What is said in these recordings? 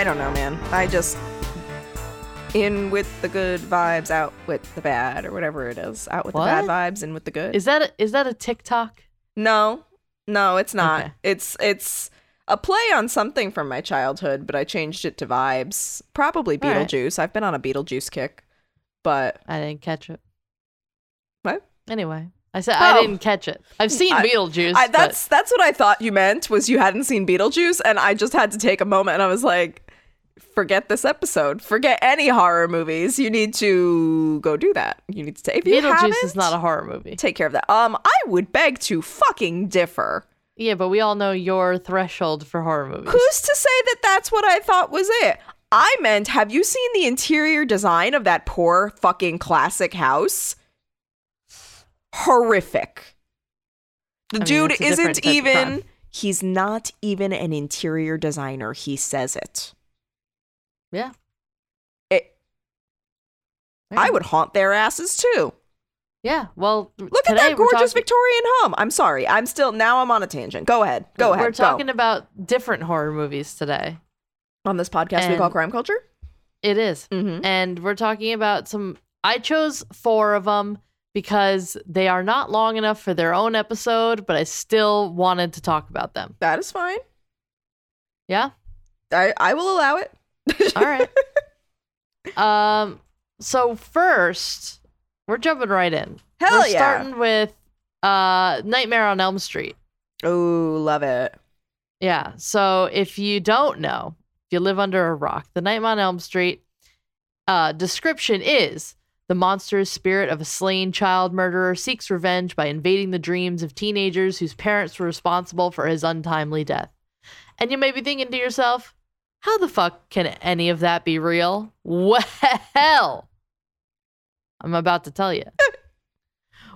I don't know, man. I just... in with the good vibes, out with the bad, or whatever it is. Out with the bad vibes, in with the good. Is that a TikTok? No, it's not. Okay. It's a play on something from my childhood, but I changed it to vibes. Probably Beetlejuice. Right. I've been on a Beetlejuice kick, but I didn't catch it. What? Anyway, I said I didn't catch it. I've seen Beetlejuice. That's what I thought you meant, was you hadn't seen Beetlejuice, and I just had to take a moment, and I was like, forget this episode. Forget any horror movies. You need to go do that. You need to take. Beetlejuice is not a horror movie. Take care of that. I would beg to fucking differ. Yeah, but we all know your threshold for horror movies. Who's to say that that's what I thought was it? I meant, have you seen the interior design of that poor fucking classic house? Horrific. Dude isn't even... he's not even an interior designer. He says it. Yeah. I would haunt their asses too. Yeah. Well, look at that gorgeous Victorian home. I'm sorry. I'm on a tangent. Go ahead. We're talking about different horror movies today. On this podcast we call Crime Culture? It is. Mm-hmm. And we're talking about I chose 4 of them because they are not long enough for their own episode, but I still wanted to talk about them. That is fine. Yeah. I will allow it. All right. So first, we're jumping right in. Hell yeah. We're starting with Nightmare on Elm Street. Oh, love it. Yeah. So if you don't know, if you live under a rock, the Nightmare on Elm Street description is: the monstrous spirit of a slain child murderer seeks revenge by invading the dreams of teenagers whose parents were responsible for his untimely death. And you may be thinking to yourself, how the fuck can any of that be real? Well, I'm about to tell you.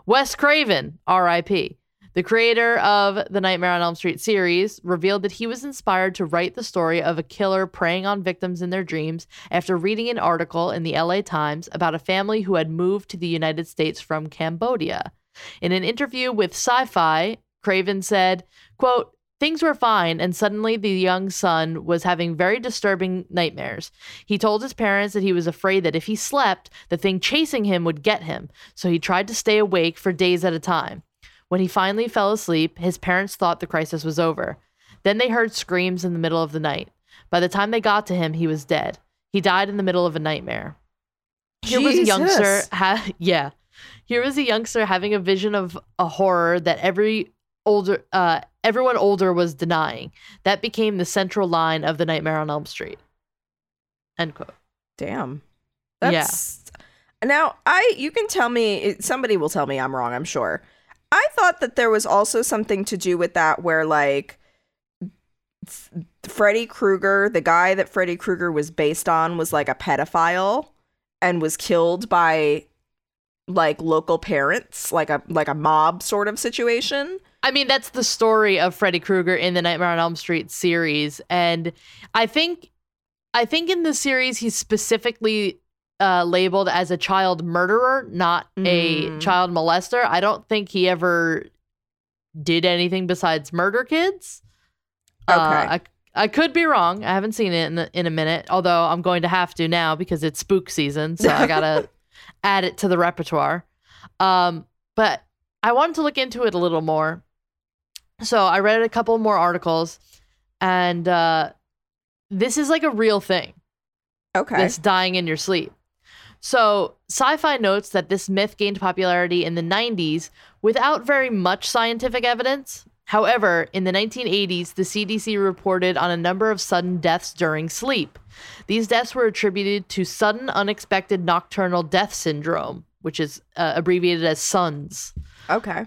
Wes Craven, R.I.P., the creator of the Nightmare on Elm Street series, revealed that he was inspired to write the story of a killer preying on victims in their dreams after reading an article in the LA Times about a family who had moved to the United States from Cambodia. In an interview with Syfy, Craven said, quote, "Things were fine, and suddenly the young son was having very disturbing nightmares. He told his parents that he was afraid that if he slept, the thing chasing him would get him, so he tried to stay awake for days at a time. When he finally fell asleep, his parents thought the crisis was over. Then they heard screams in the middle of the night. By the time they got to him, he was dead. He died in the middle of a nightmare." Jesus. Here was a youngster having a vision of a horror that everyone older was denying. That became the central line of the Nightmare on Elm Street. End quote. Damn. Now, you can tell me, somebody will tell me I'm wrong, I'm sure. I thought that there was also something to do with that where, like, Freddy Krueger, the guy that Freddy Krueger was based on, was like a pedophile and was killed by like local parents, like a mob sort of situation. I mean, that's the story of Freddy Krueger in the Nightmare on Elm Street series. And I think in the series, he's specifically labeled as a child murderer, not a child molester. I don't think he ever did anything besides murder kids. Okay. I could be wrong. I haven't seen it in a minute, although I'm going to have to now because it's spook season. So I got to add it to the repertoire. But I wanted to look into it a little more. So I read a couple more articles, and this is like a real thing. Okay. This dying in your sleep. So Syfy notes that this myth gained popularity in the 90s without very much scientific evidence. However, in the 1980s, the CDC reported on a number of sudden deaths during sleep. These deaths were attributed to sudden unexpected nocturnal death syndrome, which is abbreviated as SUNDS. Okay.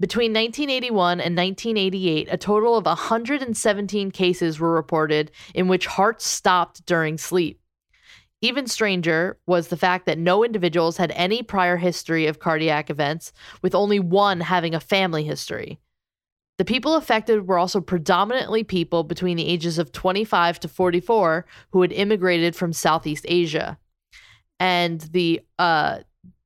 Between 1981 and 1988, a total of 117 cases were reported in which hearts stopped during sleep. Even stranger was the fact that no individuals had any prior history of cardiac events, with only one having a family history. The people affected were also predominantly people between the ages of 25 to 44 who had immigrated from Southeast Asia. And the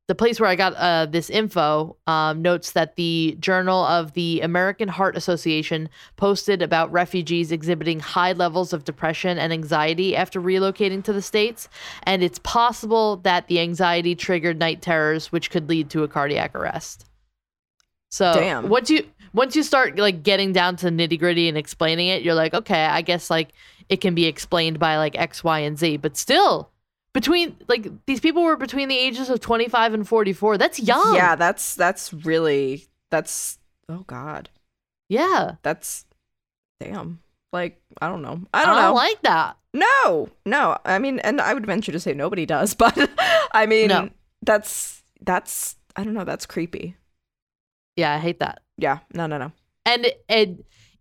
the place where I got this info notes that the Journal of the American Heart Association posted about refugees exhibiting high levels of depression and anxiety after relocating to the States, and it's possible that the anxiety triggered night terrors, which could lead to a cardiac arrest. So damn. Once you start like getting down to nitty gritty and explaining it, you're like, okay, I guess like it can be explained by like X, Y, and Z, but still. Between like these people were between the ages of 25 and 44. That's young. Yeah, that's oh god. Yeah. That's damn. Like, I don't know. I don't like that. No. I mean, and I would venture to say nobody does, but I mean no. that's I don't know, that's creepy. Yeah, I hate that. Yeah. No. And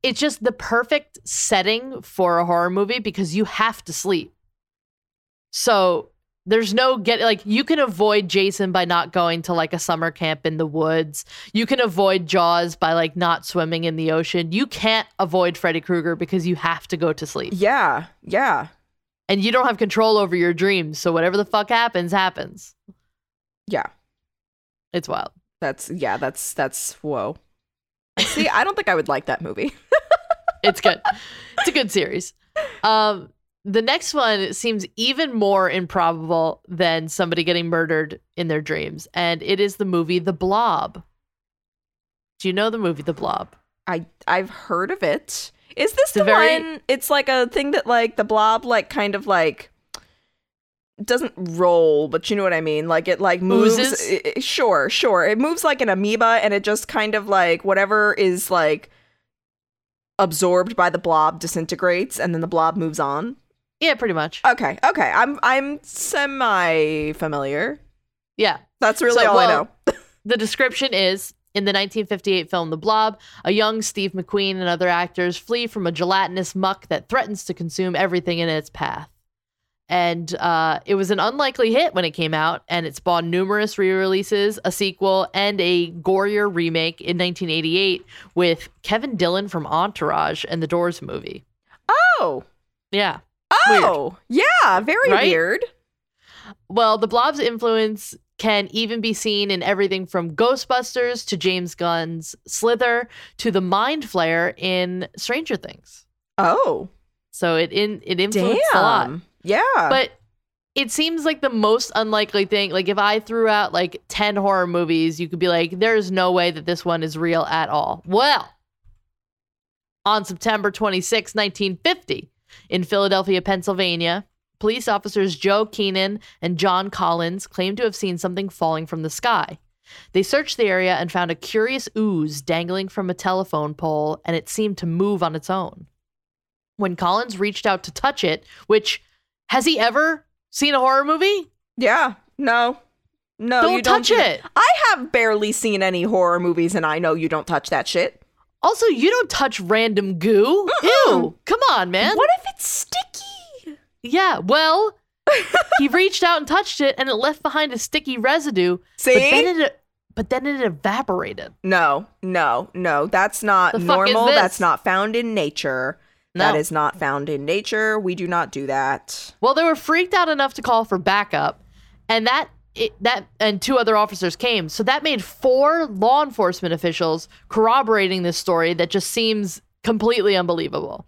it's just the perfect setting for a horror movie because you have to sleep. So there's no you can avoid Jason by not going to like a summer camp in the woods. You can avoid Jaws by like not swimming in the ocean. You can't avoid Freddy Krueger because you have to go to sleep. Yeah. Yeah. And you don't have control over your dreams. So whatever the fuck happens. Yeah. It's wild. That's whoa. See, I don't think I would like that movie. It's good. It's a good series. The next one seems even more improbable than somebody getting murdered in their dreams, and it is the movie The Blob. Do you know the movie The Blob? I've heard of it. Is this the one? It's like a thing that like the blob like kind of like doesn't roll, but you know what I mean? Like it like moves. Sure. It moves like an amoeba, and it just kind of like whatever is like absorbed by the blob disintegrates, and then the blob moves on. Yeah, pretty much. Okay. I'm semi-familiar. Yeah. That's really I know. The description is, in the 1958 film The Blob, a young Steve McQueen and other actors flee from a gelatinous muck that threatens to consume everything in its path. And it was an unlikely hit when it came out, and it spawned numerous re-releases, a sequel, and a gorier remake in 1988 with Kevin Dillon from Entourage and The Doors movie. Oh! Yeah. Oh! Weird. Yeah, very right? Weird. Well, the Blob's influence can even be seen in everything from Ghostbusters to James Gunn's Slither to the Mind Flayer in Stranger Things. Oh. So it influenced a lot. Yeah. But it seems like the most unlikely thing. Like if I threw out like 10 horror movies, you could be like, there's no way that this one is real at all. Well, on September 26, 1950, in Philadelphia, Pennsylvania, police officers Joe Keenan and John Collins claimed to have seen something falling from the sky. They searched the area and found a curious ooze dangling from a telephone pole, and it seemed to move on its own. When Collins reached out to touch it, which... has he ever seen a horror movie? Yeah. No. Don't you touch it. I have barely seen any horror movies, and I know you don't touch that shit. Also, you don't touch random goo. Ew. Come on, man. What if it's sticky? Yeah. Well, he reached out and touched it, and it left behind a sticky residue. See? But then it evaporated. No. That's not normal. That's not found in nature. No. That is not found in nature. We do not do that. Well, they were freaked out enough to call for backup, and that and two other officers came. So that made 4 law enforcement officials corroborating this story that just seems completely unbelievable.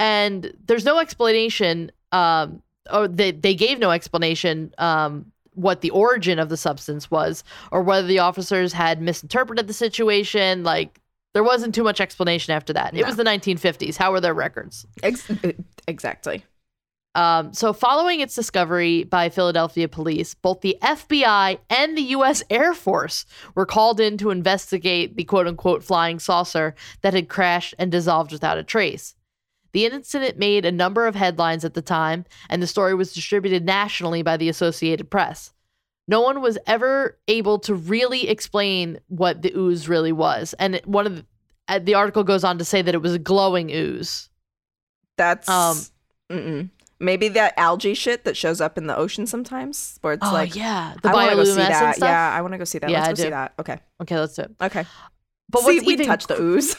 And there's no explanation. They gave no explanation what the origin of the substance was, or whether the officers had misinterpreted the situation, like. There wasn't too much explanation after that. No. It was the 1950s. How were their records? Exactly. So following its discovery by Philadelphia police, both the FBI and the U.S. Air Force were called in to investigate the quote-unquote flying saucer that had crashed and dissolved without a trace. The incident made a number of headlines at the time, and the story was distributed nationally by the Associated Press. No one was ever able to really explain what the ooze really was. And one of the article goes on to say that it was a glowing ooze. That's maybe that algae shit that shows up in the ocean sometimes where it's the bioluminescent stuff. Yeah, I want to go see that. Yeah, let's go see that. Okay, let's do it. Okay. But see, we touch the ooze.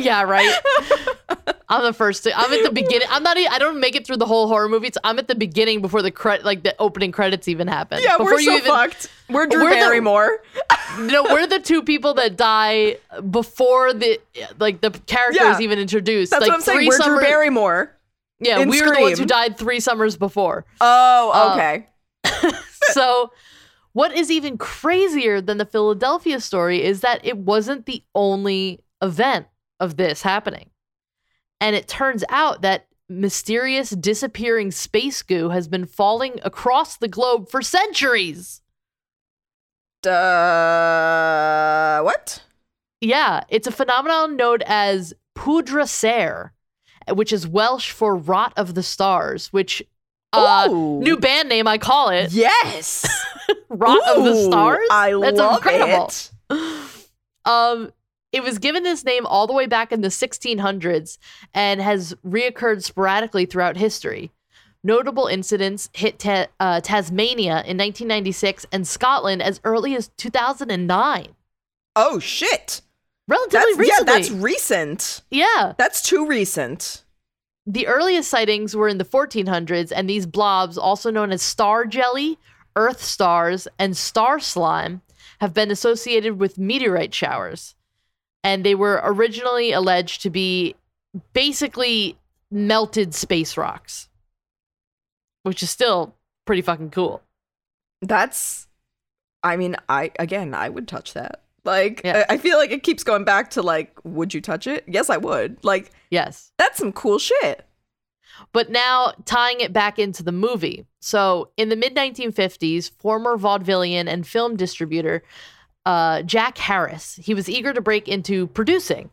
Yeah, right. I'm the first to, I'm at the beginning. I'm not even, I don't make it through the whole horror movie. So I'm at the beginning before the the opening credits even happen. Yeah, before we're so fucked. We're Drew Barrymore. No, we're the two people that die before the the character is even introduced. That's what I'm saying. We're Drew Barrymore. Yeah, we were the ones who died 3 summers before. Oh, okay. So what is even crazier than the Philadelphia story is that it wasn't the only event of this happening. And it turns out that mysterious disappearing space goo has been falling across the globe for centuries. What? Yeah, it's a phenomenon known as poudre serre, which is Welsh for rot of the stars, which new band name I call it. Yes. Rot of the stars. That's love incredible. It. It was given this name all the way back in the 1600s and has reoccurred sporadically throughout history. Notable incidents hit Tasmania in 1996 and Scotland as early as 2009. Oh, shit. Relatively recently. Yeah, that's recent. Yeah. That's too recent. The earliest sightings were in the 1400s, and these blobs, also known as star jelly, earth stars, and star slime, have been associated with meteorite showers. And they were originally alleged to be basically melted space rocks, which is still pretty fucking cool. That's, I mean, I would touch that. Like, yeah. I feel like it keeps going back to would you touch it? Yes, I would. Yes. That's some cool shit. But now tying it back into the movie. So in the mid-1950s, former vaudevillian and film distributor Jack Harris, he was eager to break into producing,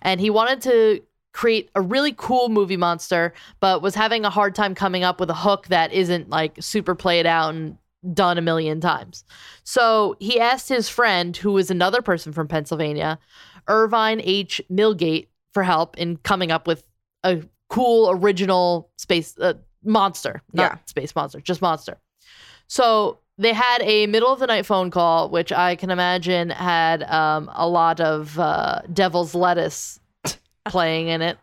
and he wanted to create a really cool movie monster, but was having a hard time coming up with a hook that isn't super played out and done a million times. So he asked his friend, who was another person from Pennsylvania, Irvine H. Milgate, for help in coming up with a cool original space monster. Space monster, just monster. So they had a middle of the night phone call, which I can imagine had a lot of devil's lettuce playing in it.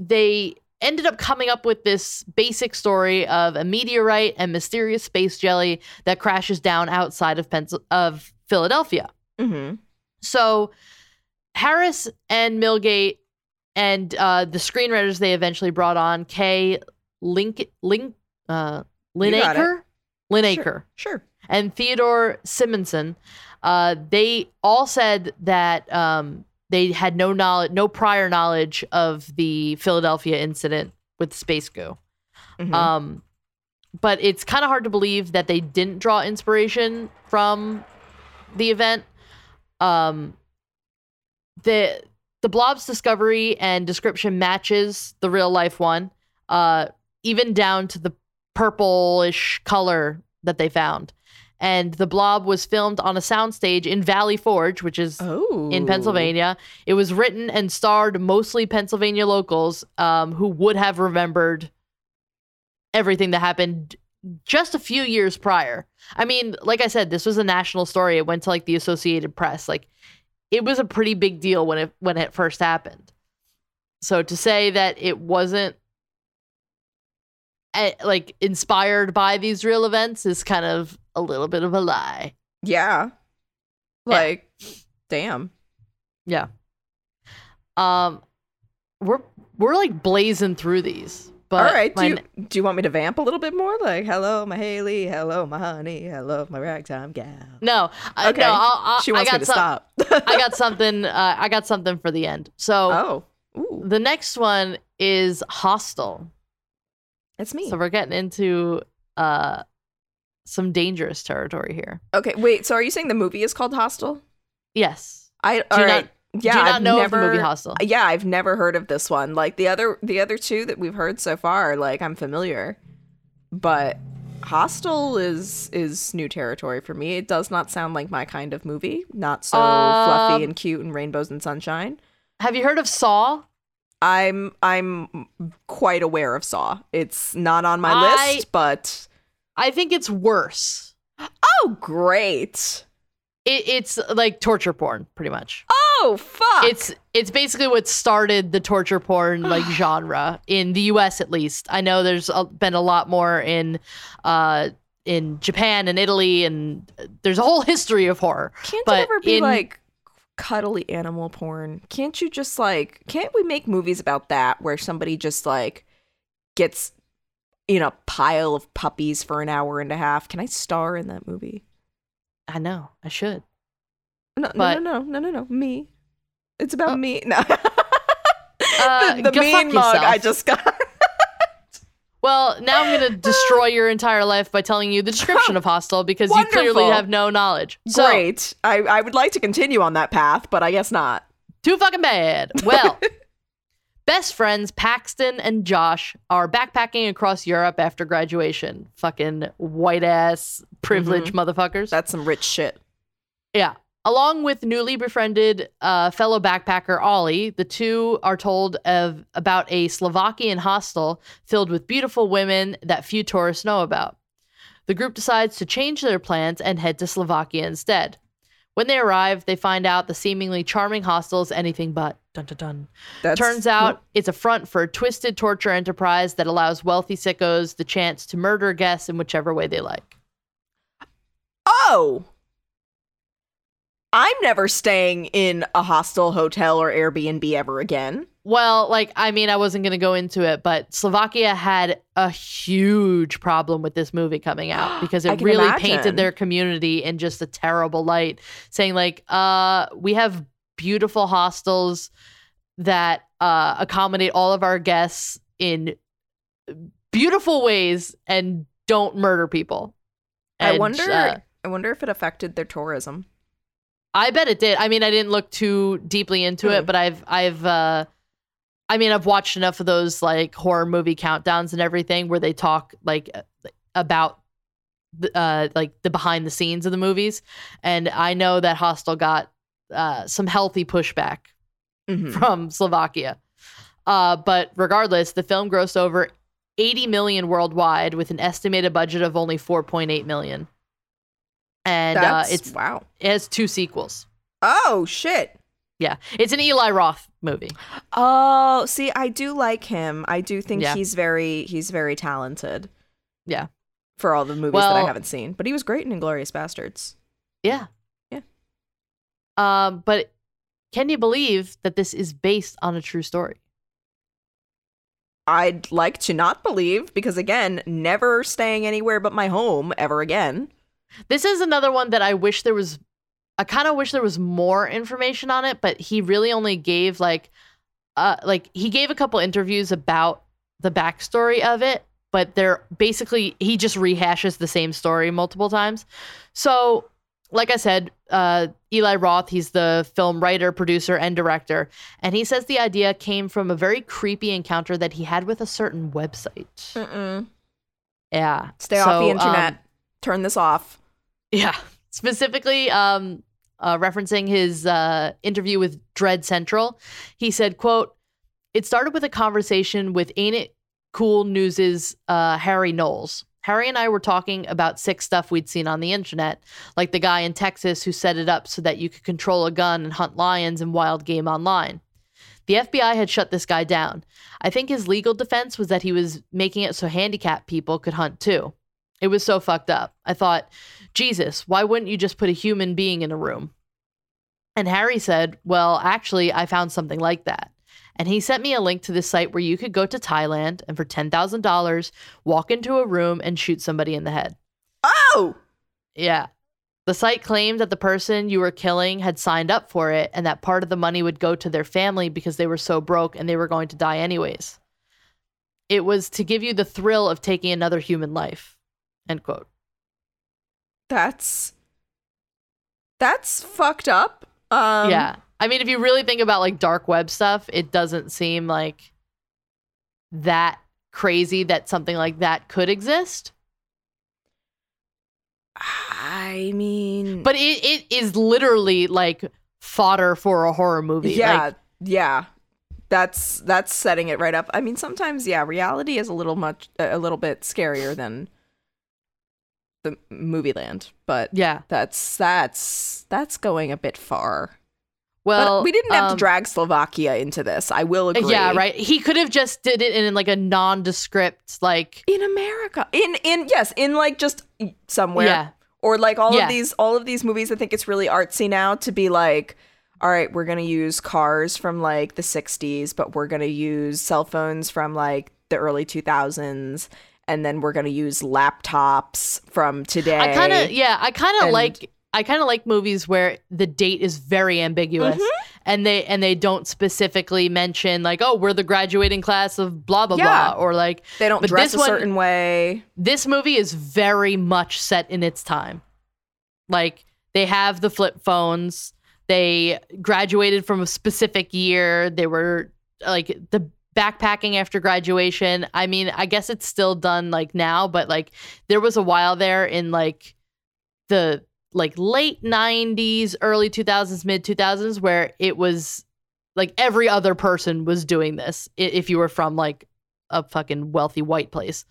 They ended up coming up with this basic story of a meteorite and mysterious space jelly that crashes down outside of Philadelphia. Mm-hmm. So Harris and Milgate and the screenwriters they eventually brought on, Kay Lineker. Sure. And Theodore Simonson, they all said that they had no prior knowledge of the Philadelphia incident with space goo. Mm-hmm. But it's kind of hard to believe that they didn't draw inspiration from the event. The blob's discovery and description matches the real life one, even down to the purplish color that they found. And the blob was filmed on a soundstage in Valley Forge, which is in Pennsylvania. It was written and starred mostly Pennsylvania locals who would have remembered everything that happened just a few years prior. I mean, like I said, this was a national story. It went to the Associated Press. It was a pretty big deal when it first happened. So to say that it wasn't inspired by these real events is kind of a little bit of a lie. Yeah. Damn. Yeah. We're blazing through these. But all right. Do you want me to vamp a little bit more? Hello, my Haley. Hello, my honey. Hello, my ragtime gal. No. Okay. No, she wants me to stop. I got something for the end. So the next one is Hostel. It's me. So we're getting into some dangerous territory here. Okay, wait. So are you saying the movie is called Hostel? Yes. Do you not know of the movie Hostel? Yeah, I've never heard of this one. The other two that we've heard so far, I'm familiar. But Hostel is new territory for me. It does not sound like my kind of movie. Not so fluffy and cute and rainbows and sunshine. Have you heard of Saw? I'm quite aware of Saw. It's not on my list, but I think it's worse. Oh, great. It's torture porn, pretty much. Oh, Oh, fuck. It's basically what started the torture porn like genre in the US, at least. I know there's been a lot more in Japan and Italy, and there's a whole history of horror. Can't it ever be like cuddly animal porn? Can't we make movies about that where somebody just like gets in a pile of puppies for an hour and a half? Can I star in that movie? I know. I should. No. Me. It's about me. No. The go mean mug I just got. Well, now I'm going to destroy your entire life by telling you the description of Hostel because wonderful. You clearly have no knowledge. So, great. I would like to continue on that path, but I guess not. Too fucking bad. Well, best friends Paxton and Josh are backpacking across Europe after graduation. Fucking white ass privileged motherfuckers. That's some rich shit. Yeah. Along with newly befriended fellow backpacker Ollie, the two are told about a Slovakian hostel filled with beautiful women that few tourists know about. The group decides to change their plans and head to Slovakia instead. When they arrive, they find out the seemingly charming hostel is anything but. Dun, dun, dun. Turns out it's a front for a twisted torture enterprise that allows wealthy sickos the chance to murder guests in whichever way they like. Oh! I'm never staying in a hostel, hotel, or Airbnb ever again. Well, I wasn't going to go into it, but Slovakia had a huge problem with this movie coming out because it really painted their community in just a terrible light, saying we have beautiful hostels that accommodate all of our guests in beautiful ways and don't murder people. And, I wonder if it affected their tourism. I bet it did. I mean, I didn't look too deeply into it, but I've watched enough of those horror movie countdowns and everything where they talk about the behind the scenes of the movies, and I know that Hostel got some healthy pushback from Slovakia. But regardless, the film grossed over $80 million worldwide with an estimated budget of only $4.8 million. And it has two sequels. Oh, shit. Yeah. It's an Eli Roth movie. Oh, see, I do like him. I do think he's very talented. Yeah. For all the movies that I haven't seen. But he was great in Inglourious Bastards. Yeah. Yeah. But can you believe that this is based on a true story? I'd like to not believe because, again, never staying anywhere but my home ever again. This is another one that I kind of wish there was more information on it, but he really only gave he gave a couple interviews about the backstory of it, but they're basically, he just rehashes the same story multiple times. So, like I said, Eli Roth, he's the film writer, producer, and director, and he says the idea came from a very creepy encounter that he had with a certain website. Mm-mm. Yeah. Stay off the internet. Turn this off. Yeah. Specifically referencing his interview with Dread Central, he said, quote, "It started with a conversation with Ain't It Cool News' Harry Knowles. Harry and I were talking about sick stuff we'd seen on the internet, like the guy in Texas who set it up so that you could control a gun and hunt lions and wild game online. The FBI had shut this guy down. I think his legal defense was that he was making it so handicapped people could hunt too. It was so fucked up. I thought, Jesus, why wouldn't you just put a human being in a room?" And Harry said, "Well, actually, I found something like that." And he sent me a link to this site where you could go to Thailand and for $10,000, walk into a room and shoot somebody in the head. Oh! Yeah. The site claimed that the person you were killing had signed up for it and that part of the money would go to their family because they were so broke and they were going to die anyways. It was to give you the thrill of taking another human life. End quote. That's fucked up. Yeah. I mean, if you really think about dark web stuff, it doesn't seem that crazy that something like that could exist. I mean, but it is literally fodder for a horror movie. Yeah. Yeah. That's setting it right up. I mean, sometimes, yeah, reality is a little bit scarier than the movie land, but yeah, that's going a bit far. Well, but we didn't have to drag Slovakia into this. I will agree. Yeah, right. He could have just did it in like a nondescript, like in America, in like just somewhere, yeah. Or like all of these movies. I think it's really artsy now to be like, all right, we're gonna use cars from like the 60s, but we're gonna use cell phones from like the early 2000s. And then we're going to use laptops from today. I kind of like movies where the date is very ambiguous, mm-hmm. and they don't specifically mention like, oh, we're the graduating class of blah blah blah, or like they don't dress a certain way. This movie is very much set in its time. Like they have the flip phones. They graduated from a specific year. They were like the backpacking after graduation. I mean, I guess it's still done like now, but like there was a while there in like the like late 90s, early 2000s, mid 2000s where it was like every other person was doing this if you were from like a fucking wealthy white place,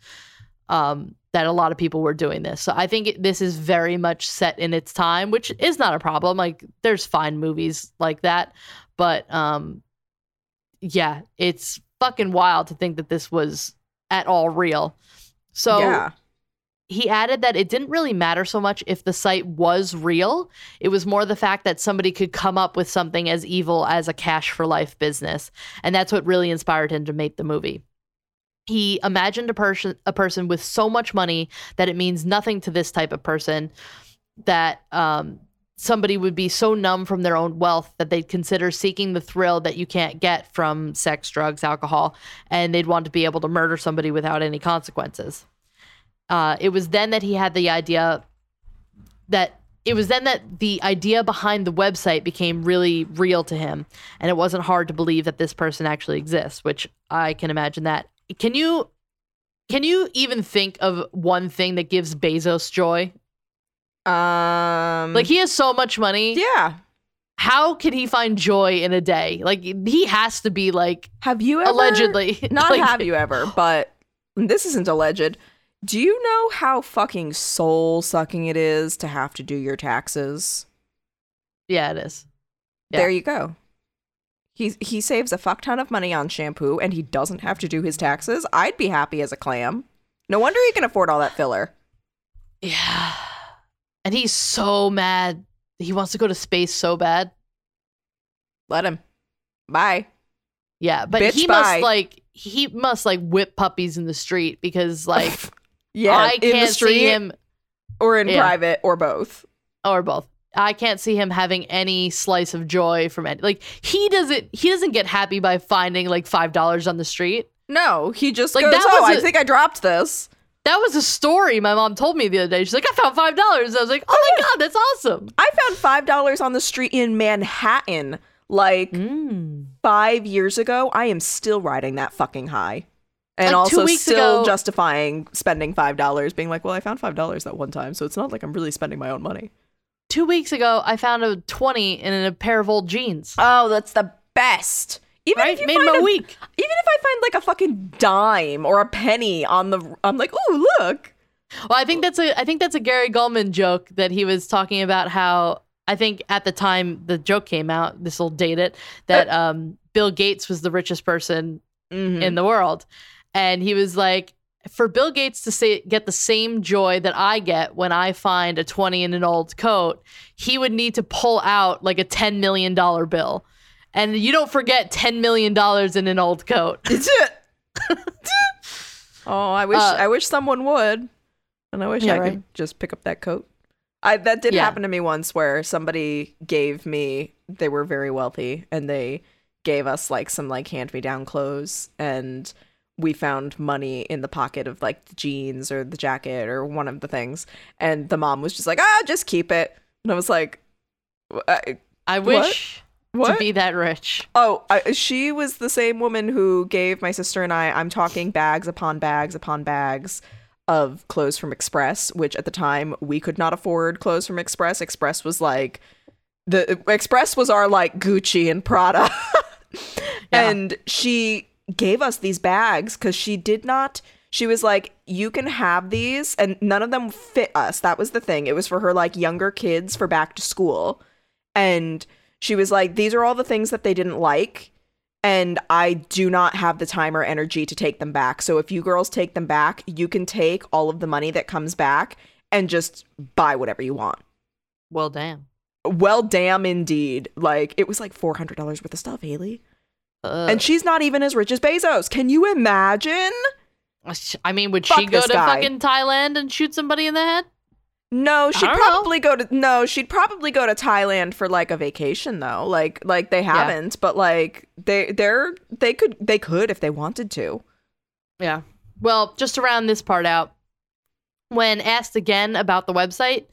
that a lot of people were doing this. So I think this is very much set in its time, which is not a problem. Like there's fine movies like that, but yeah, it's fucking wild to think that this was at all real. So he added that it didn't really matter so much if the site was real. It was more the fact that somebody could come up with something as evil as a cash for life business. And that's what really inspired him to make the movie. He imagined a person with so much money that it means nothing to this type of person, that somebody would be so numb from their own wealth that they'd consider seeking the thrill that you can't get from sex, drugs, alcohol, and they'd want to be able to murder somebody without any consequences. It was then that the idea behind the website became really real to him, and it wasn't hard to believe that this person actually exists, which I can imagine that. Can you even think of one thing that gives Bezos joy? Like he has so much money. Yeah. How could he find joy in a day? Like he has to be like, have you ever, allegedly, not like, have you ever, but this isn't alleged. Do you know how fucking soul sucking it is to have to do your taxes? Yeah, it is. Yeah. There you go. He saves a fuck ton of money on shampoo and he doesn't have to do his taxes. I'd be happy as a clam. No wonder he can afford all that filler. Yeah. And he's so mad. He wants to go to space so bad. Let him. Bye. Yeah, but bitch, he must whip puppies in the street because like I can't see him, or in private, or both. Or both. I can't see him having any slice of joy from any, like he doesn't get happy by finding like $5 on the street. No, he just like goes, I think I dropped this. That was a story my mom told me the other day. She's like, I found $5. I was like, oh my God, that's awesome. I found $5 on the street in Manhattan like 5 years ago. I am still riding that fucking high. And like also still justifying spending $5, being like, well, I found $5 that one time, so it's not like I'm really spending my own money. 2 weeks ago, I found a 20 in a pair of old jeans. Oh, that's the best. Even right? Even if I find like a fucking dime or a penny on the, I'm like, ooh, look. Well, I think that's a Gary Gulman joke that he was talking about how, I think at the time the joke came out, this will date it, that Bill Gates was the richest person in the world. And he was like, for Bill Gates to get the same joy that I get when I find a 20 in an old coat, he would need to pull out like a $10 million bill. And you don't forget $10 million in an old coat. It's it. Oh, I wish someone would. And I wish I could just pick up that coat. That did happen to me once where somebody gave me, they were very wealthy, and they gave us like some like hand-me-down clothes. And we found money in the pocket of like the jeans or the jacket or one of the things. And the mom was just like, just keep it. And I was like, I wish... What? What? To be that rich. Oh, she was the same woman who gave my sister and I, I'm talking bags upon bags upon bags of clothes from Express, which at the time we could not afford clothes from Express. Express was our like Gucci and Prada. And she gave us these bags because she was like, you can have these, and none of them fit us. That was the thing. It was for her like younger kids for back to school. And She was like, these are all the things that they didn't like, and I do not have the time or energy to take them back. So if you girls take them back, you can take all of the money that comes back and just buy whatever you want. Well, damn. Well, damn indeed. Like, it was like $400 worth of stuff, Haley. And she's not even as rich as Bezos. Can you imagine? I mean, would she go to fucking Thailand and shoot somebody in the head? No, she'd probably go to Thailand for like a vacation though. Like they haven't, but like they could if they wanted to. Yeah. Well, just to round this part out, when asked again about the website,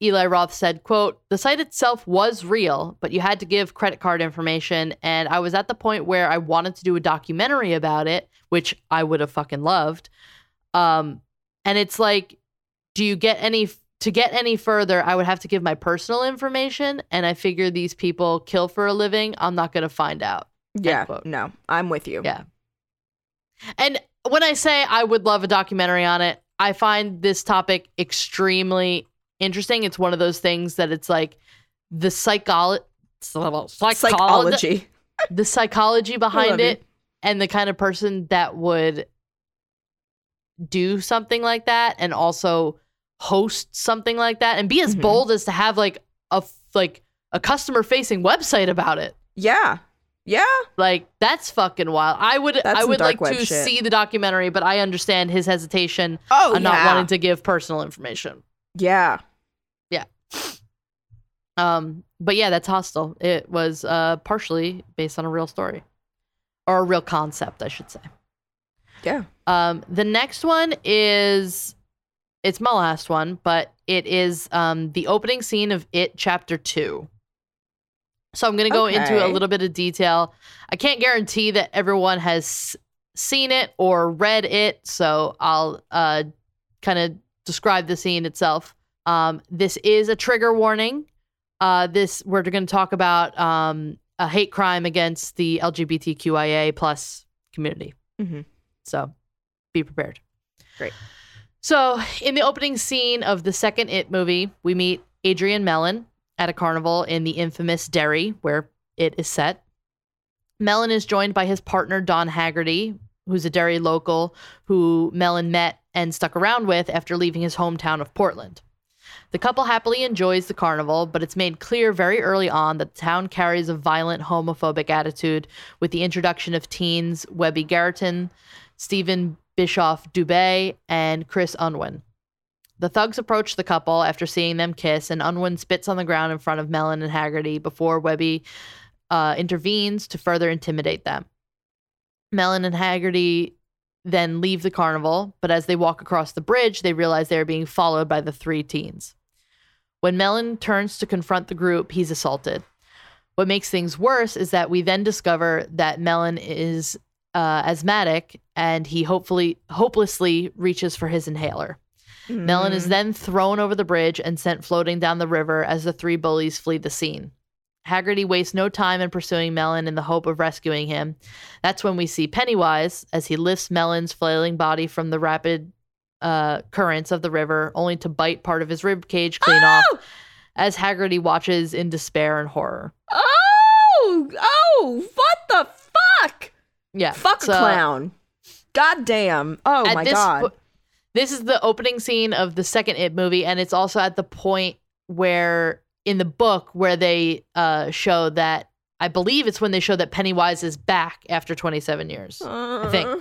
Eli Roth said, quote, the site itself was real, but you had to give credit card information. And I was at the point where I wanted to do a documentary about it, which I would have fucking loved. And it's like, to get any further, I would have to give my personal information. And I figure these people kill for a living. I'm not going to find out. Yeah. No, I'm with you. Yeah. And when I say I would love a documentary on it, I find this topic extremely interesting. It's one of those things that it's like the psychology behind it, and the kind of person that would do something like that, and also host something like that, and be as bold as to have like a customer facing website about it. Yeah. Yeah. Like, that's fucking wild. I would like to see the documentary, but I understand his hesitation on not wanting to give personal information. Yeah. Yeah. But yeah, that's Hostel. It was partially based on a real story, or a real concept, I should say. Yeah. The next one is, it's my last one, but it is the opening scene of It Chapter 2. So I'm going to go into a little bit of detail. I can't guarantee that everyone has seen it or read it, so I'll kind of describe the scene itself. This is a trigger warning. We're going to talk about a hate crime against the LGBTQIA plus community. Mm-hmm. So be prepared. Great. So in the opening scene of the second It movie, we meet Adrian Mellon at a carnival in the infamous Derry, where it is set. Mellon is joined by his partner, Don Haggerty, who's a Derry local who Mellon met and stuck around with after leaving his hometown of Portland. The couple happily enjoys the carnival, but it's made clear very early on that the town carries a violent homophobic attitude with the introduction of teens Webby Garreton, Stephen Bischoff Dubé, and Chris Unwin. The thugs approach the couple after seeing them kiss, and Unwin spits on the ground in front of Mellon and Haggerty before Webby intervenes to further intimidate them. Mellon and Haggerty then leave the carnival, but as they walk across the bridge, they realize they are being followed by the three teens. When Mellon turns to confront the group, he's assaulted. What makes things worse is that we then discover that Mellon is asthmatic, and he hopelessly reaches for his inhaler. Mellon is then thrown over the bridge and sent floating down the river as the three bullies flee the scene. Haggerty wastes no time in pursuing Mellon in the hope of rescuing him. That's when we see Pennywise as he lifts Mellon's flailing body from the rapid currents of the river, only to bite part of his rib cage clean off as Haggerty watches in despair and horror. Oh, what the fuck? Yeah. Fuck so, a clown. God damn. Oh my God. This is the opening scene of the second It movie, and it's also at the point where in the book where they show that, I believe it's when they show that Pennywise is back after 27 years, I think.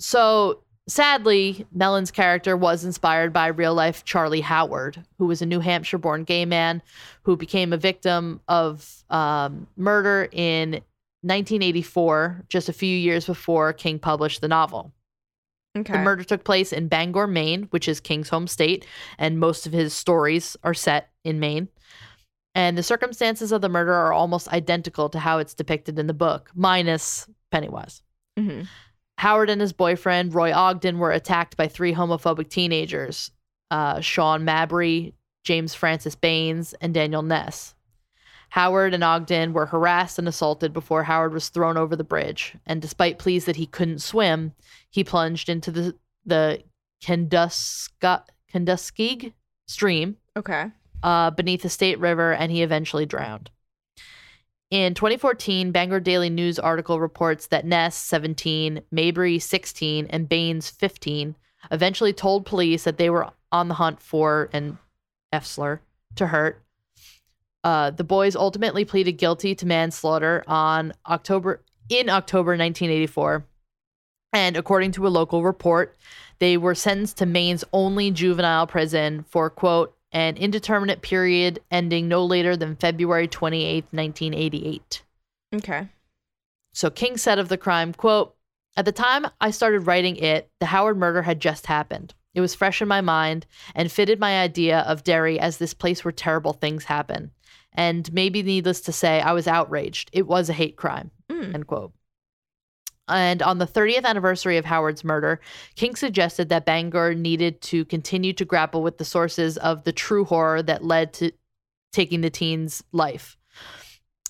So sadly, Mellon's character was inspired by real life Charlie Howard, who was a New Hampshire born gay man who became a victim of murder in 1984, just a few years before King published the novel. Okay. The murder took place in Bangor, Maine, which is King's home state, and most of his stories are set in Maine. And the circumstances of the murder are almost identical to how it's depicted in the book, minus Pennywise. Mm-hmm. Howard and his boyfriend, Roy Ogden, were attacked by three homophobic teenagers, Sean Mabry, James Francis Baines, and Daniel Ness. Howard and Ogden were harassed and assaulted before Howard was thrown over the bridge. And despite pleas that he couldn't swim, he plunged into the Kenduskeeg stream. Okay. beneath the State River, and he eventually drowned. In 2014, Bangor Daily News article reports that Ness, 17, Mabry, 16, and Baines, 15, eventually told police that they were on the hunt for an Efsler to hurt. The boys ultimately pleaded guilty to manslaughter in October 1984. And according to a local report, they were sentenced to Maine's only juvenile prison for, quote, an indeterminate period ending no later than February 28th, 1988. Okay. So King said of the crime, quote, at the time I started writing it, the Howard murder had just happened. It was fresh in my mind and fitted my idea of Derry as this place where terrible things happen. And maybe needless to say, I was outraged. It was a hate crime, end quote. And on the 30th anniversary of Howard's murder, King suggested that Bangor needed to continue to grapple with the sources of the true horror that led to taking the teen's life.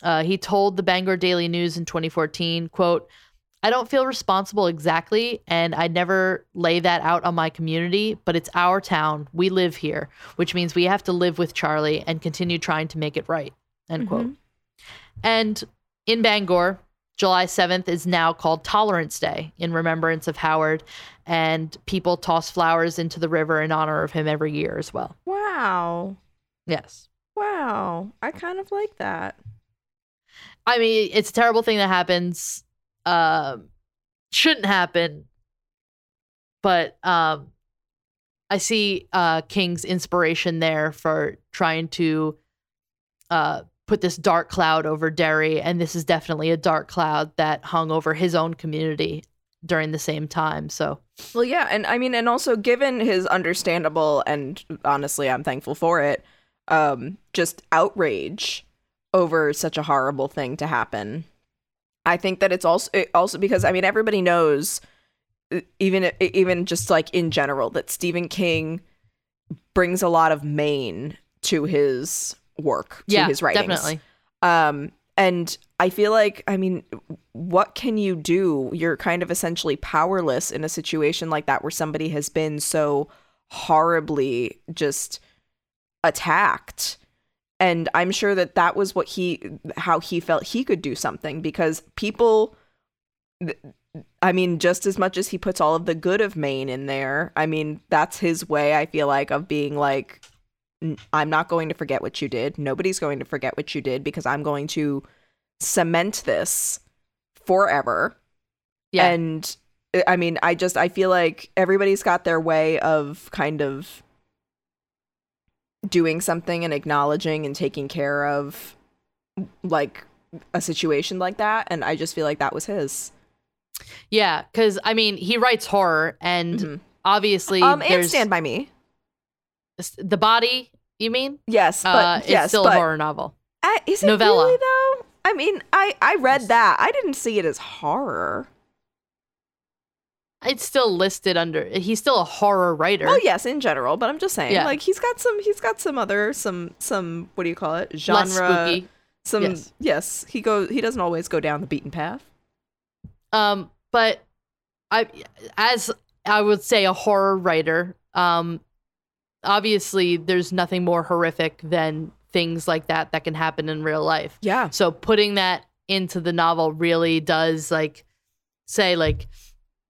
He told the Bangor Daily News in 2014, quote, I don't feel responsible exactly, and I never lay that out on my community, but it's our town. We live here, which means we have to live with Charlie and continue trying to make it right, end quote. And in Bangor, July 7th is now called Tolerance Day in remembrance of Howard, and people toss flowers into the river in honor of him every year as well. Wow. Yes. Wow. I kind of like that. I mean, it's a terrible thing that happens. Shouldn't happen. But I see King's inspiration there for trying to put this dark cloud over Derry, and this is definitely a dark cloud that hung over his own community during the same time. So, well, yeah, and I mean, and also given his understandable, and honestly, I'm thankful for it, just outrage over such a horrible thing to happen. I think that it's also because, I mean, everybody knows, even just like in general, that Stephen King brings a lot of Maine to his work, to his writings. Definitely. And I feel like, I mean, what can you do? You're kind of essentially powerless in a situation like that where somebody has been so horribly just attacked. And I'm sure that that was what how he felt he could do something, because people, I mean, just as much as he puts all of the good of Maine in there, I mean, that's his way, I feel like, of being like, I'm not going to forget what you did. Nobody's going to forget what you did, because I'm going to cement this forever. Yeah. And I mean, I feel like everybody's got their way of kind of doing something and acknowledging and taking care of like a situation like that. And I just feel like that was his. Yeah. 'Cause I mean, he writes horror, and obviously and Stand By Me. The Body, you mean? Yes. But yes, it's still a horror novel. Is it novella, really, though? I mean, I read that. I didn't see it as horror. It's still listed under, he's still a horror writer. Oh yes, in general, but I'm just saying, like, he's got some other what do you call it? Genre. Less spooky. He doesn't always go down the beaten path. But I would say a horror writer, obviously there's nothing more horrific than things like that can happen in real life. Yeah. So putting that into the novel really does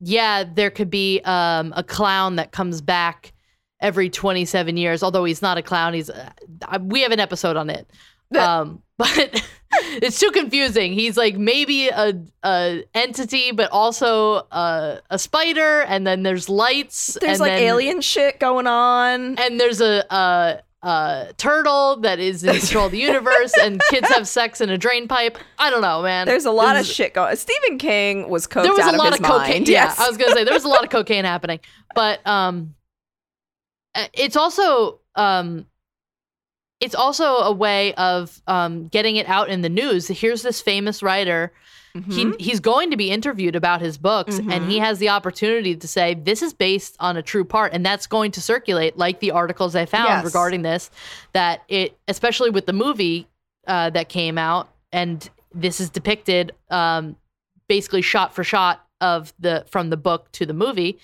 yeah, there could be a clown that comes back every 27 years, although he's not a clown. We have an episode on it, but it's too confusing. He's like maybe a entity, but also a spider, and then there's lights. There's alien shit going on. And there's a turtle that is in control of the universe, and kids have sex in a drain pipe. I don't know, man. There's a lot of shit going on. Stephen King was coked out of his mind. There was a lot of cocaine. Yes. Yeah, I was going to say, there was a lot of cocaine happening. But it's also a way of getting it out in the news. Here's this famous writer. He's going to be interviewed about his books, and he has the opportunity to say, this is based on a true part, and that's going to circulate, like the articles I found regarding this, that it, especially with the movie that came out, and this is depicted basically shot for shot from the book to the movie.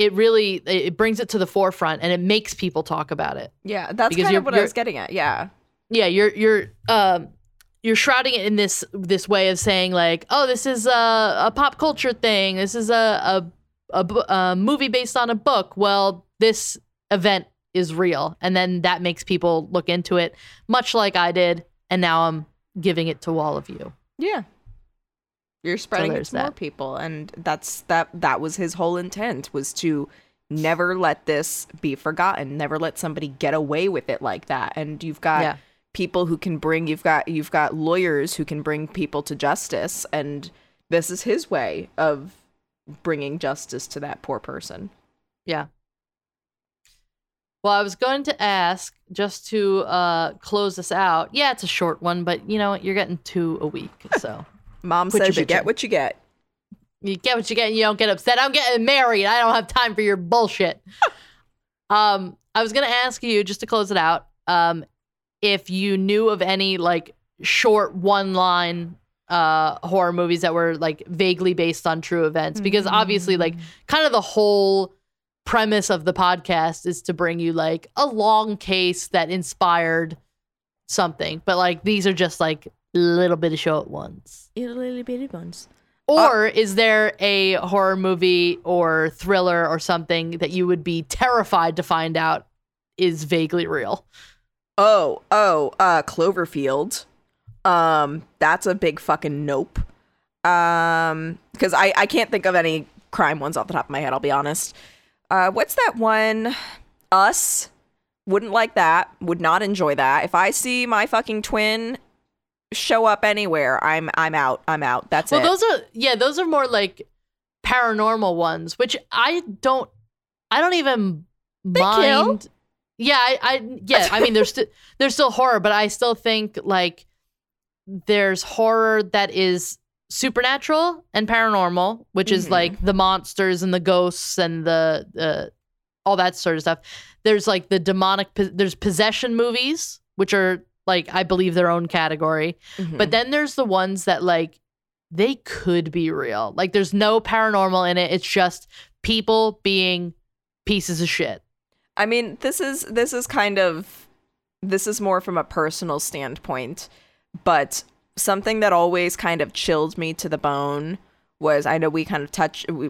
it really, it brings it to the forefront and it makes people talk about it. Yeah, that's kind of what I was getting at. Yeah. Yeah, you're shrouding it in this way of saying like, oh, this is a pop culture thing. This is a movie based on a book. Well, this event is real. And then that makes people look into it, much like I did. And now I'm giving it to all of you. Yeah. You're spreading it to more people, and that was his whole intent, was to never let this be forgotten, never let somebody get away with it like that. And you've got people who can bring, you've got lawyers who can bring people to justice, and this is his way of bringing justice to that poor person. Yeah. Well, I was going to ask, just to close this out. Yeah, it's a short one, but you know what? You're getting 2 a week, so. Mom says you get what you get. You get what you get and you don't get upset. I'm getting married. I don't have time for your bullshit. I was going to ask you, just to close it out, if you knew of any like short one-line horror movies that were like vaguely based on true events. Mm-hmm. Because obviously like kind of the whole premise of the podcast is to bring you like a long case that inspired something. But like these are just like little bitty short ones. Little bitty ones. Or is there a horror movie or thriller or something that you would be terrified to find out is vaguely real? Cloverfield. That's a big fucking nope. Because I can't think of any crime ones off the top of my head, I'll be honest. What's that one? Us. Wouldn't like that. Would not enjoy that. If I see my fucking twin show up anywhere, I'm out. That's it. Well, those are more like paranormal ones, which I don't even mind. Kill. Yeah, I mean, there's still horror, but I still think like there's horror that is supernatural and paranormal, which is like the monsters and the ghosts and the all that sort of stuff. There's like the demonic, there's possession movies, which are like, I believe, their own category. Mm-hmm. But then there's the ones that like they could be real. Like there's no paranormal in it. It's just people being pieces of shit. I mean, this is more from a personal standpoint, but something that always kind of chilled me to the bone was, I know we kind of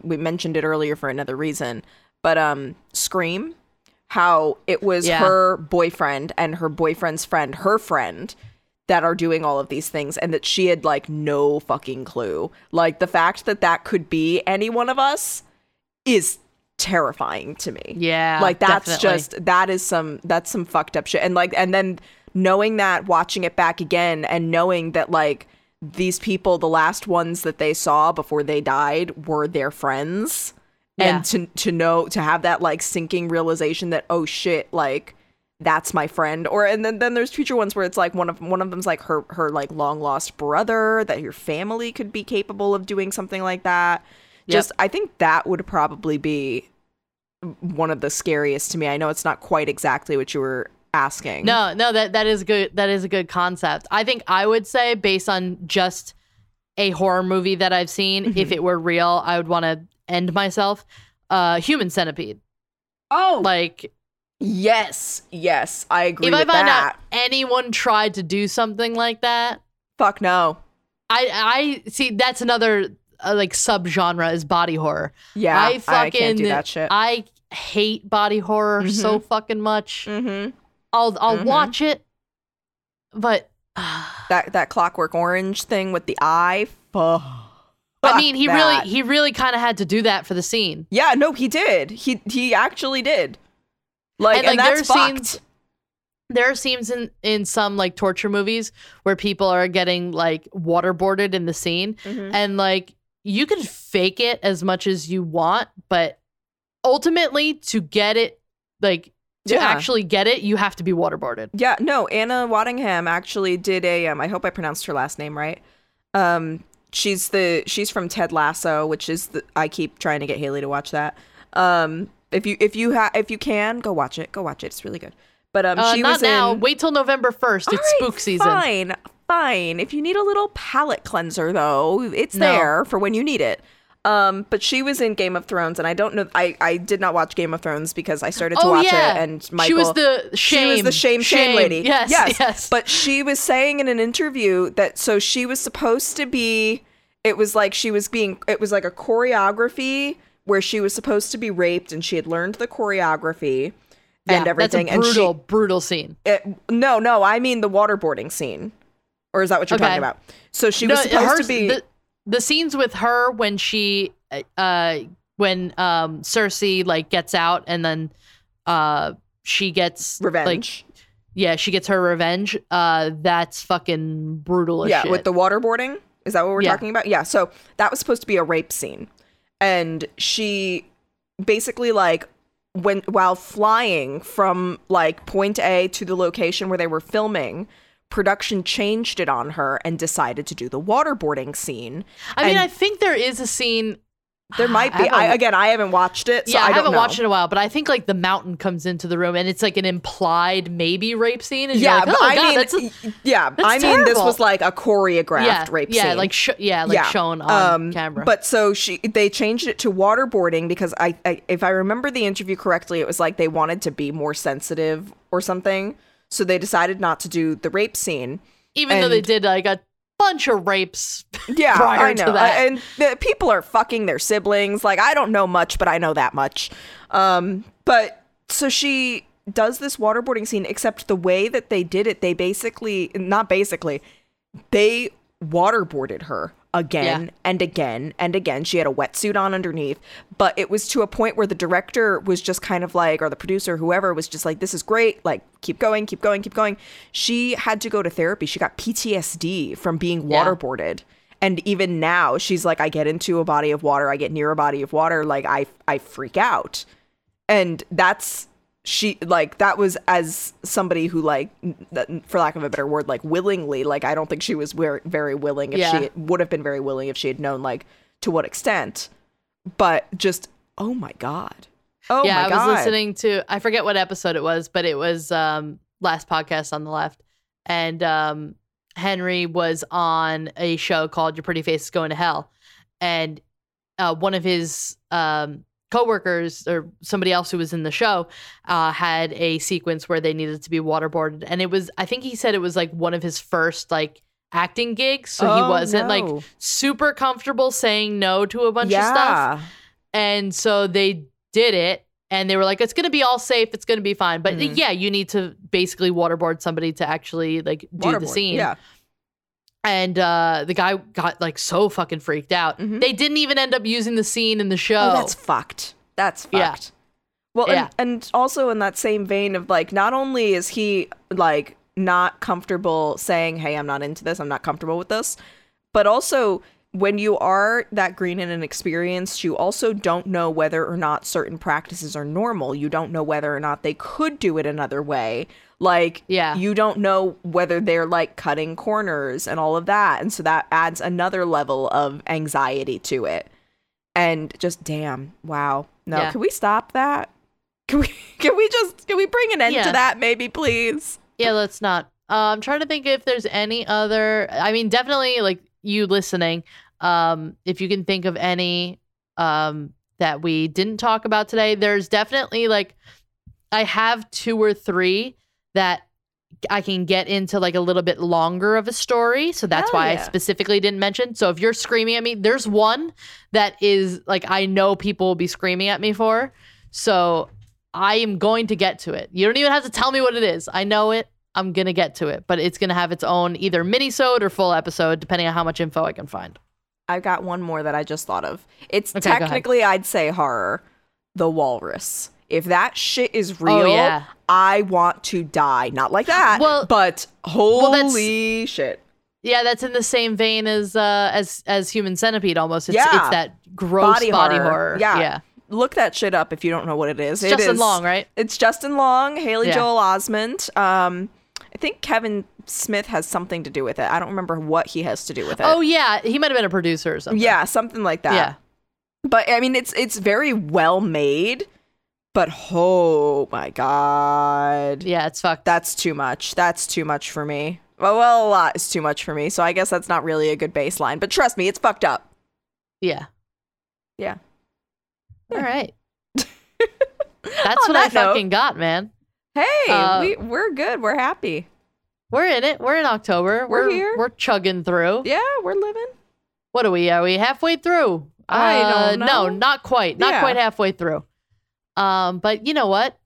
we mentioned it earlier for another reason, but Scream. How it was her boyfriend and her boyfriend's friend, her friend, that are doing all of these things, and that she had like no fucking clue. Like the fact that could be any one of us is terrifying to me. Yeah, like that's some fucked up shit. And like, and then knowing that, watching it back again, and knowing that like these people, the last ones that they saw before they died were their friends. Yeah. And to know, to have that like sinking realization that, oh shit, like that's my friend. Or and then there's future ones where it's like one of them's like her like long lost brother, that your family could be capable of doing something like that. Yep. Just, I think that would probably be one of the scariest to me. I know it's not quite exactly what you were asking. No, that is good. That is a good concept. I think I would say, based on just a horror movie that I've seen, if it were real, I would want to end myself. Human Centipede. Oh, like yes, I agree. If I find out anyone tried to do something like that, fuck no. I see. That's another like subgenre is body horror. Yeah, I can't do that shit. I hate body horror so fucking much. Mm-hmm. I'll watch it, but that Clockwork Orange thing with the eye. Fuck. Fuck, I mean, he really kind of had to do that for the scene. Yeah, no, he did. He actually did. Like, and that's fucked. There are scenes in some like torture movies where people are getting like waterboarded in the scene, and like you can fake it as much as you want, but ultimately to get it, like to actually get it, you have to be waterboarded. Yeah, no, Anna Waddingham actually did a. I hope I pronounced her last name right. She's from Ted Lasso, which is I keep trying to get Haley to watch that. If you can, go watch it. It's really good. But she not was now. Wait till November 1st. All it's right, spook season. Fine. If you need a little palate cleanser, though, it's there for when you need it. But she was in Game of Thrones, and I don't know. I did not watch Game of Thrones because I started to watch it, and Michael. She was the shame lady. Yes. But she was saying in an interview that she was supposed to be. It was like it was like a choreography where she was supposed to be raped, and she had learned the choreography and everything. That's a brutal scene. No, I mean the waterboarding scene, or is that what you're talking about? So she was supposed to be. The scenes with her when she, when Cersei gets out and then, she gets revenge. She gets her revenge. That's fucking brutal as shit. With the waterboarding, is that what we're talking about? Yeah. So that was supposed to be a rape scene, and she basically while flying from point A to the location where they were filming. Production changed it on her and decided to do the waterboarding scene. I mean, I think there is a scene. There might be. I haven't watched it. So I haven't watched it in a while, but I think the mountain comes into the room and it's an implied maybe rape scene. And you're terrible. This was a choreographed rape scene. Shown on camera. But so they changed it to waterboarding because I if I remember the interview correctly, it was they wanted to be more sensitive or something. So they decided not to do the rape scene. Even though they did a bunch of rapes prior to that. And people are fucking their siblings. I don't know much, but I know that much. But so she does this waterboarding scene, except the way that they did it, they waterboarded her again and again and again. She had a wetsuit on underneath, but it was to a point where the director was just kind of or the producer, whoever, was just this is great, keep going. She had to go to therapy. She got PTSD from being waterboarded, and even now she's I get into a body of water, I get near a body of water, I freak out. And that's that was, as somebody who for lack of a better word, willingly, I don't think she was very willing. If she would have been very willing if she had known to what extent, but just, oh my God. Oh yeah, my God. I was listening to, I forget what episode it was, but it was last podcast on the left. And Henry was on a show called Your Pretty Face is Going to Hell. And one of his, co-workers or somebody else who was in the show had a sequence where they needed to be waterboarded, and it was, I think he said it was one of his first acting gigs, so he wasn't super comfortable saying no to a bunch of stuff, and so they did it and they were it's gonna be all safe, it's gonna be fine, but you need to basically waterboard somebody to actually do the scene. And the guy got so fucking freaked out. Mm-hmm. They didn't even end up using the scene in the show. Oh, that's fucked. That's fucked. Yeah. Well, yeah. And also in that same vein of not only is he not comfortable saying, hey, I'm not into this, I'm not comfortable with this, but also when you are that green and inexperienced, you also don't know whether or not certain practices are normal. You don't know whether or not they could do it another way. You don't know whether they're cutting corners and all of that. And so that adds another level of anxiety to it. And just, damn, wow. No, Can we stop that? Can we bring an end to that maybe, please? Yeah, let's not. I'm trying to think if there's any other, definitely you listening, if you can think of any that we didn't talk about today. There's definitely I have 2 or 3 that I can get into a little bit longer of a story. So that's why I specifically didn't mention. So if you're screaming at me, there's one that is I know people will be screaming at me for. So I am going to get to it. You don't even have to tell me what it is. I know it. I'm going to get to it. But it's going to have its own either mini-sode or full episode, depending on how much info I can find. I've got one more that I just thought of. It's technically, I'd say, horror. The Walrus. If that shit is real, I want to die. Not like that, but holy shit. Yeah, that's in the same vein as Human Centipede almost. It's that gross body horror. Yeah. Look that shit up if you don't know what it is. It's Justin Long, right? It's Justin Long, Haley Joel Osment. I think Kevin Smith has something to do with it. I don't remember what he has to do with it. Oh, yeah. He might have been a producer or something. Yeah, something like that. Yeah. But, it's very well made. But oh my God. Yeah, it's fucked. That's too much. That's too much for me. Well, a lot is too much for me. So I guess that's not really a good baseline. But trust me, it's fucked up. Yeah. Yeah. All right. That's what I fucking got, man. Hey, we're good. We're happy. We're in it. We're in October. We're here. We're chugging through. Yeah, we're living. What are we? Are we halfway through? I don't know. No, not quite. Not quite halfway through. But you know what?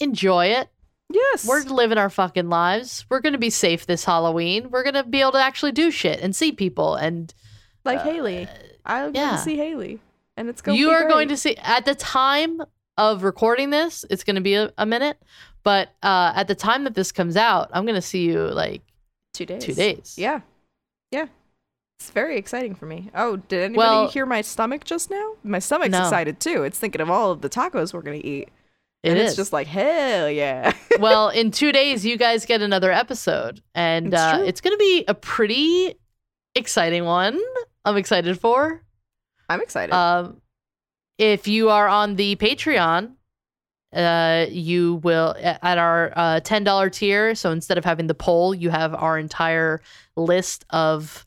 Enjoy it. Yes. We're living our fucking lives. We're going to be safe this Halloween. We're going to be able to actually do shit and see people. And like Haley. I'm going to see Haley. And it's going to be great. You are going to see, at the time of recording this, it's going to be a minute. But at the time that this comes out, I'm going to see you like 2 days. 2 days. Yeah. Yeah. It's very exciting for me. Oh, did anybody hear my stomach just now? My stomach's excited too. It's thinking of all of the tacos we're going to eat. It's just like, hell yeah. Well, in 2 days, you guys get another episode. And it's going to be a pretty exciting one. I'm excited for. I'm excited. If you are on the Patreon, you will, at our $10 tier, so instead of having the poll, you have our entire list of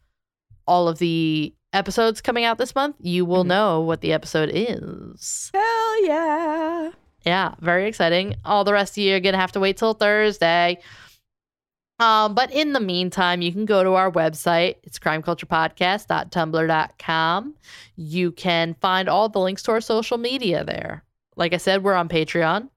all of the episodes coming out this month. You will know what the episode is. Hell yeah. Yeah, very exciting. All the rest of you are going to have to wait till Thursday. But in the meantime, you can go to our website. It's crimeculturepodcast.tumblr.com. You can find all the links to our social media there. Like I said, we're on Patreon.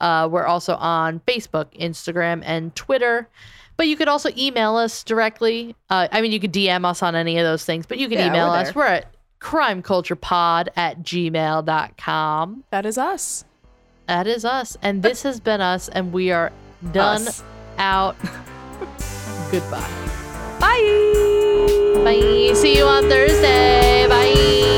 We're also on Facebook, Instagram, and Twitter. But you could also email us directly. I mean, you could DM us on any of those things, but you can email us. We're at crimeculturepod@gmail.com. That is us. That is us. And this has been us, and we are done out. Goodbye. Bye. Bye. See you on Thursday. Bye.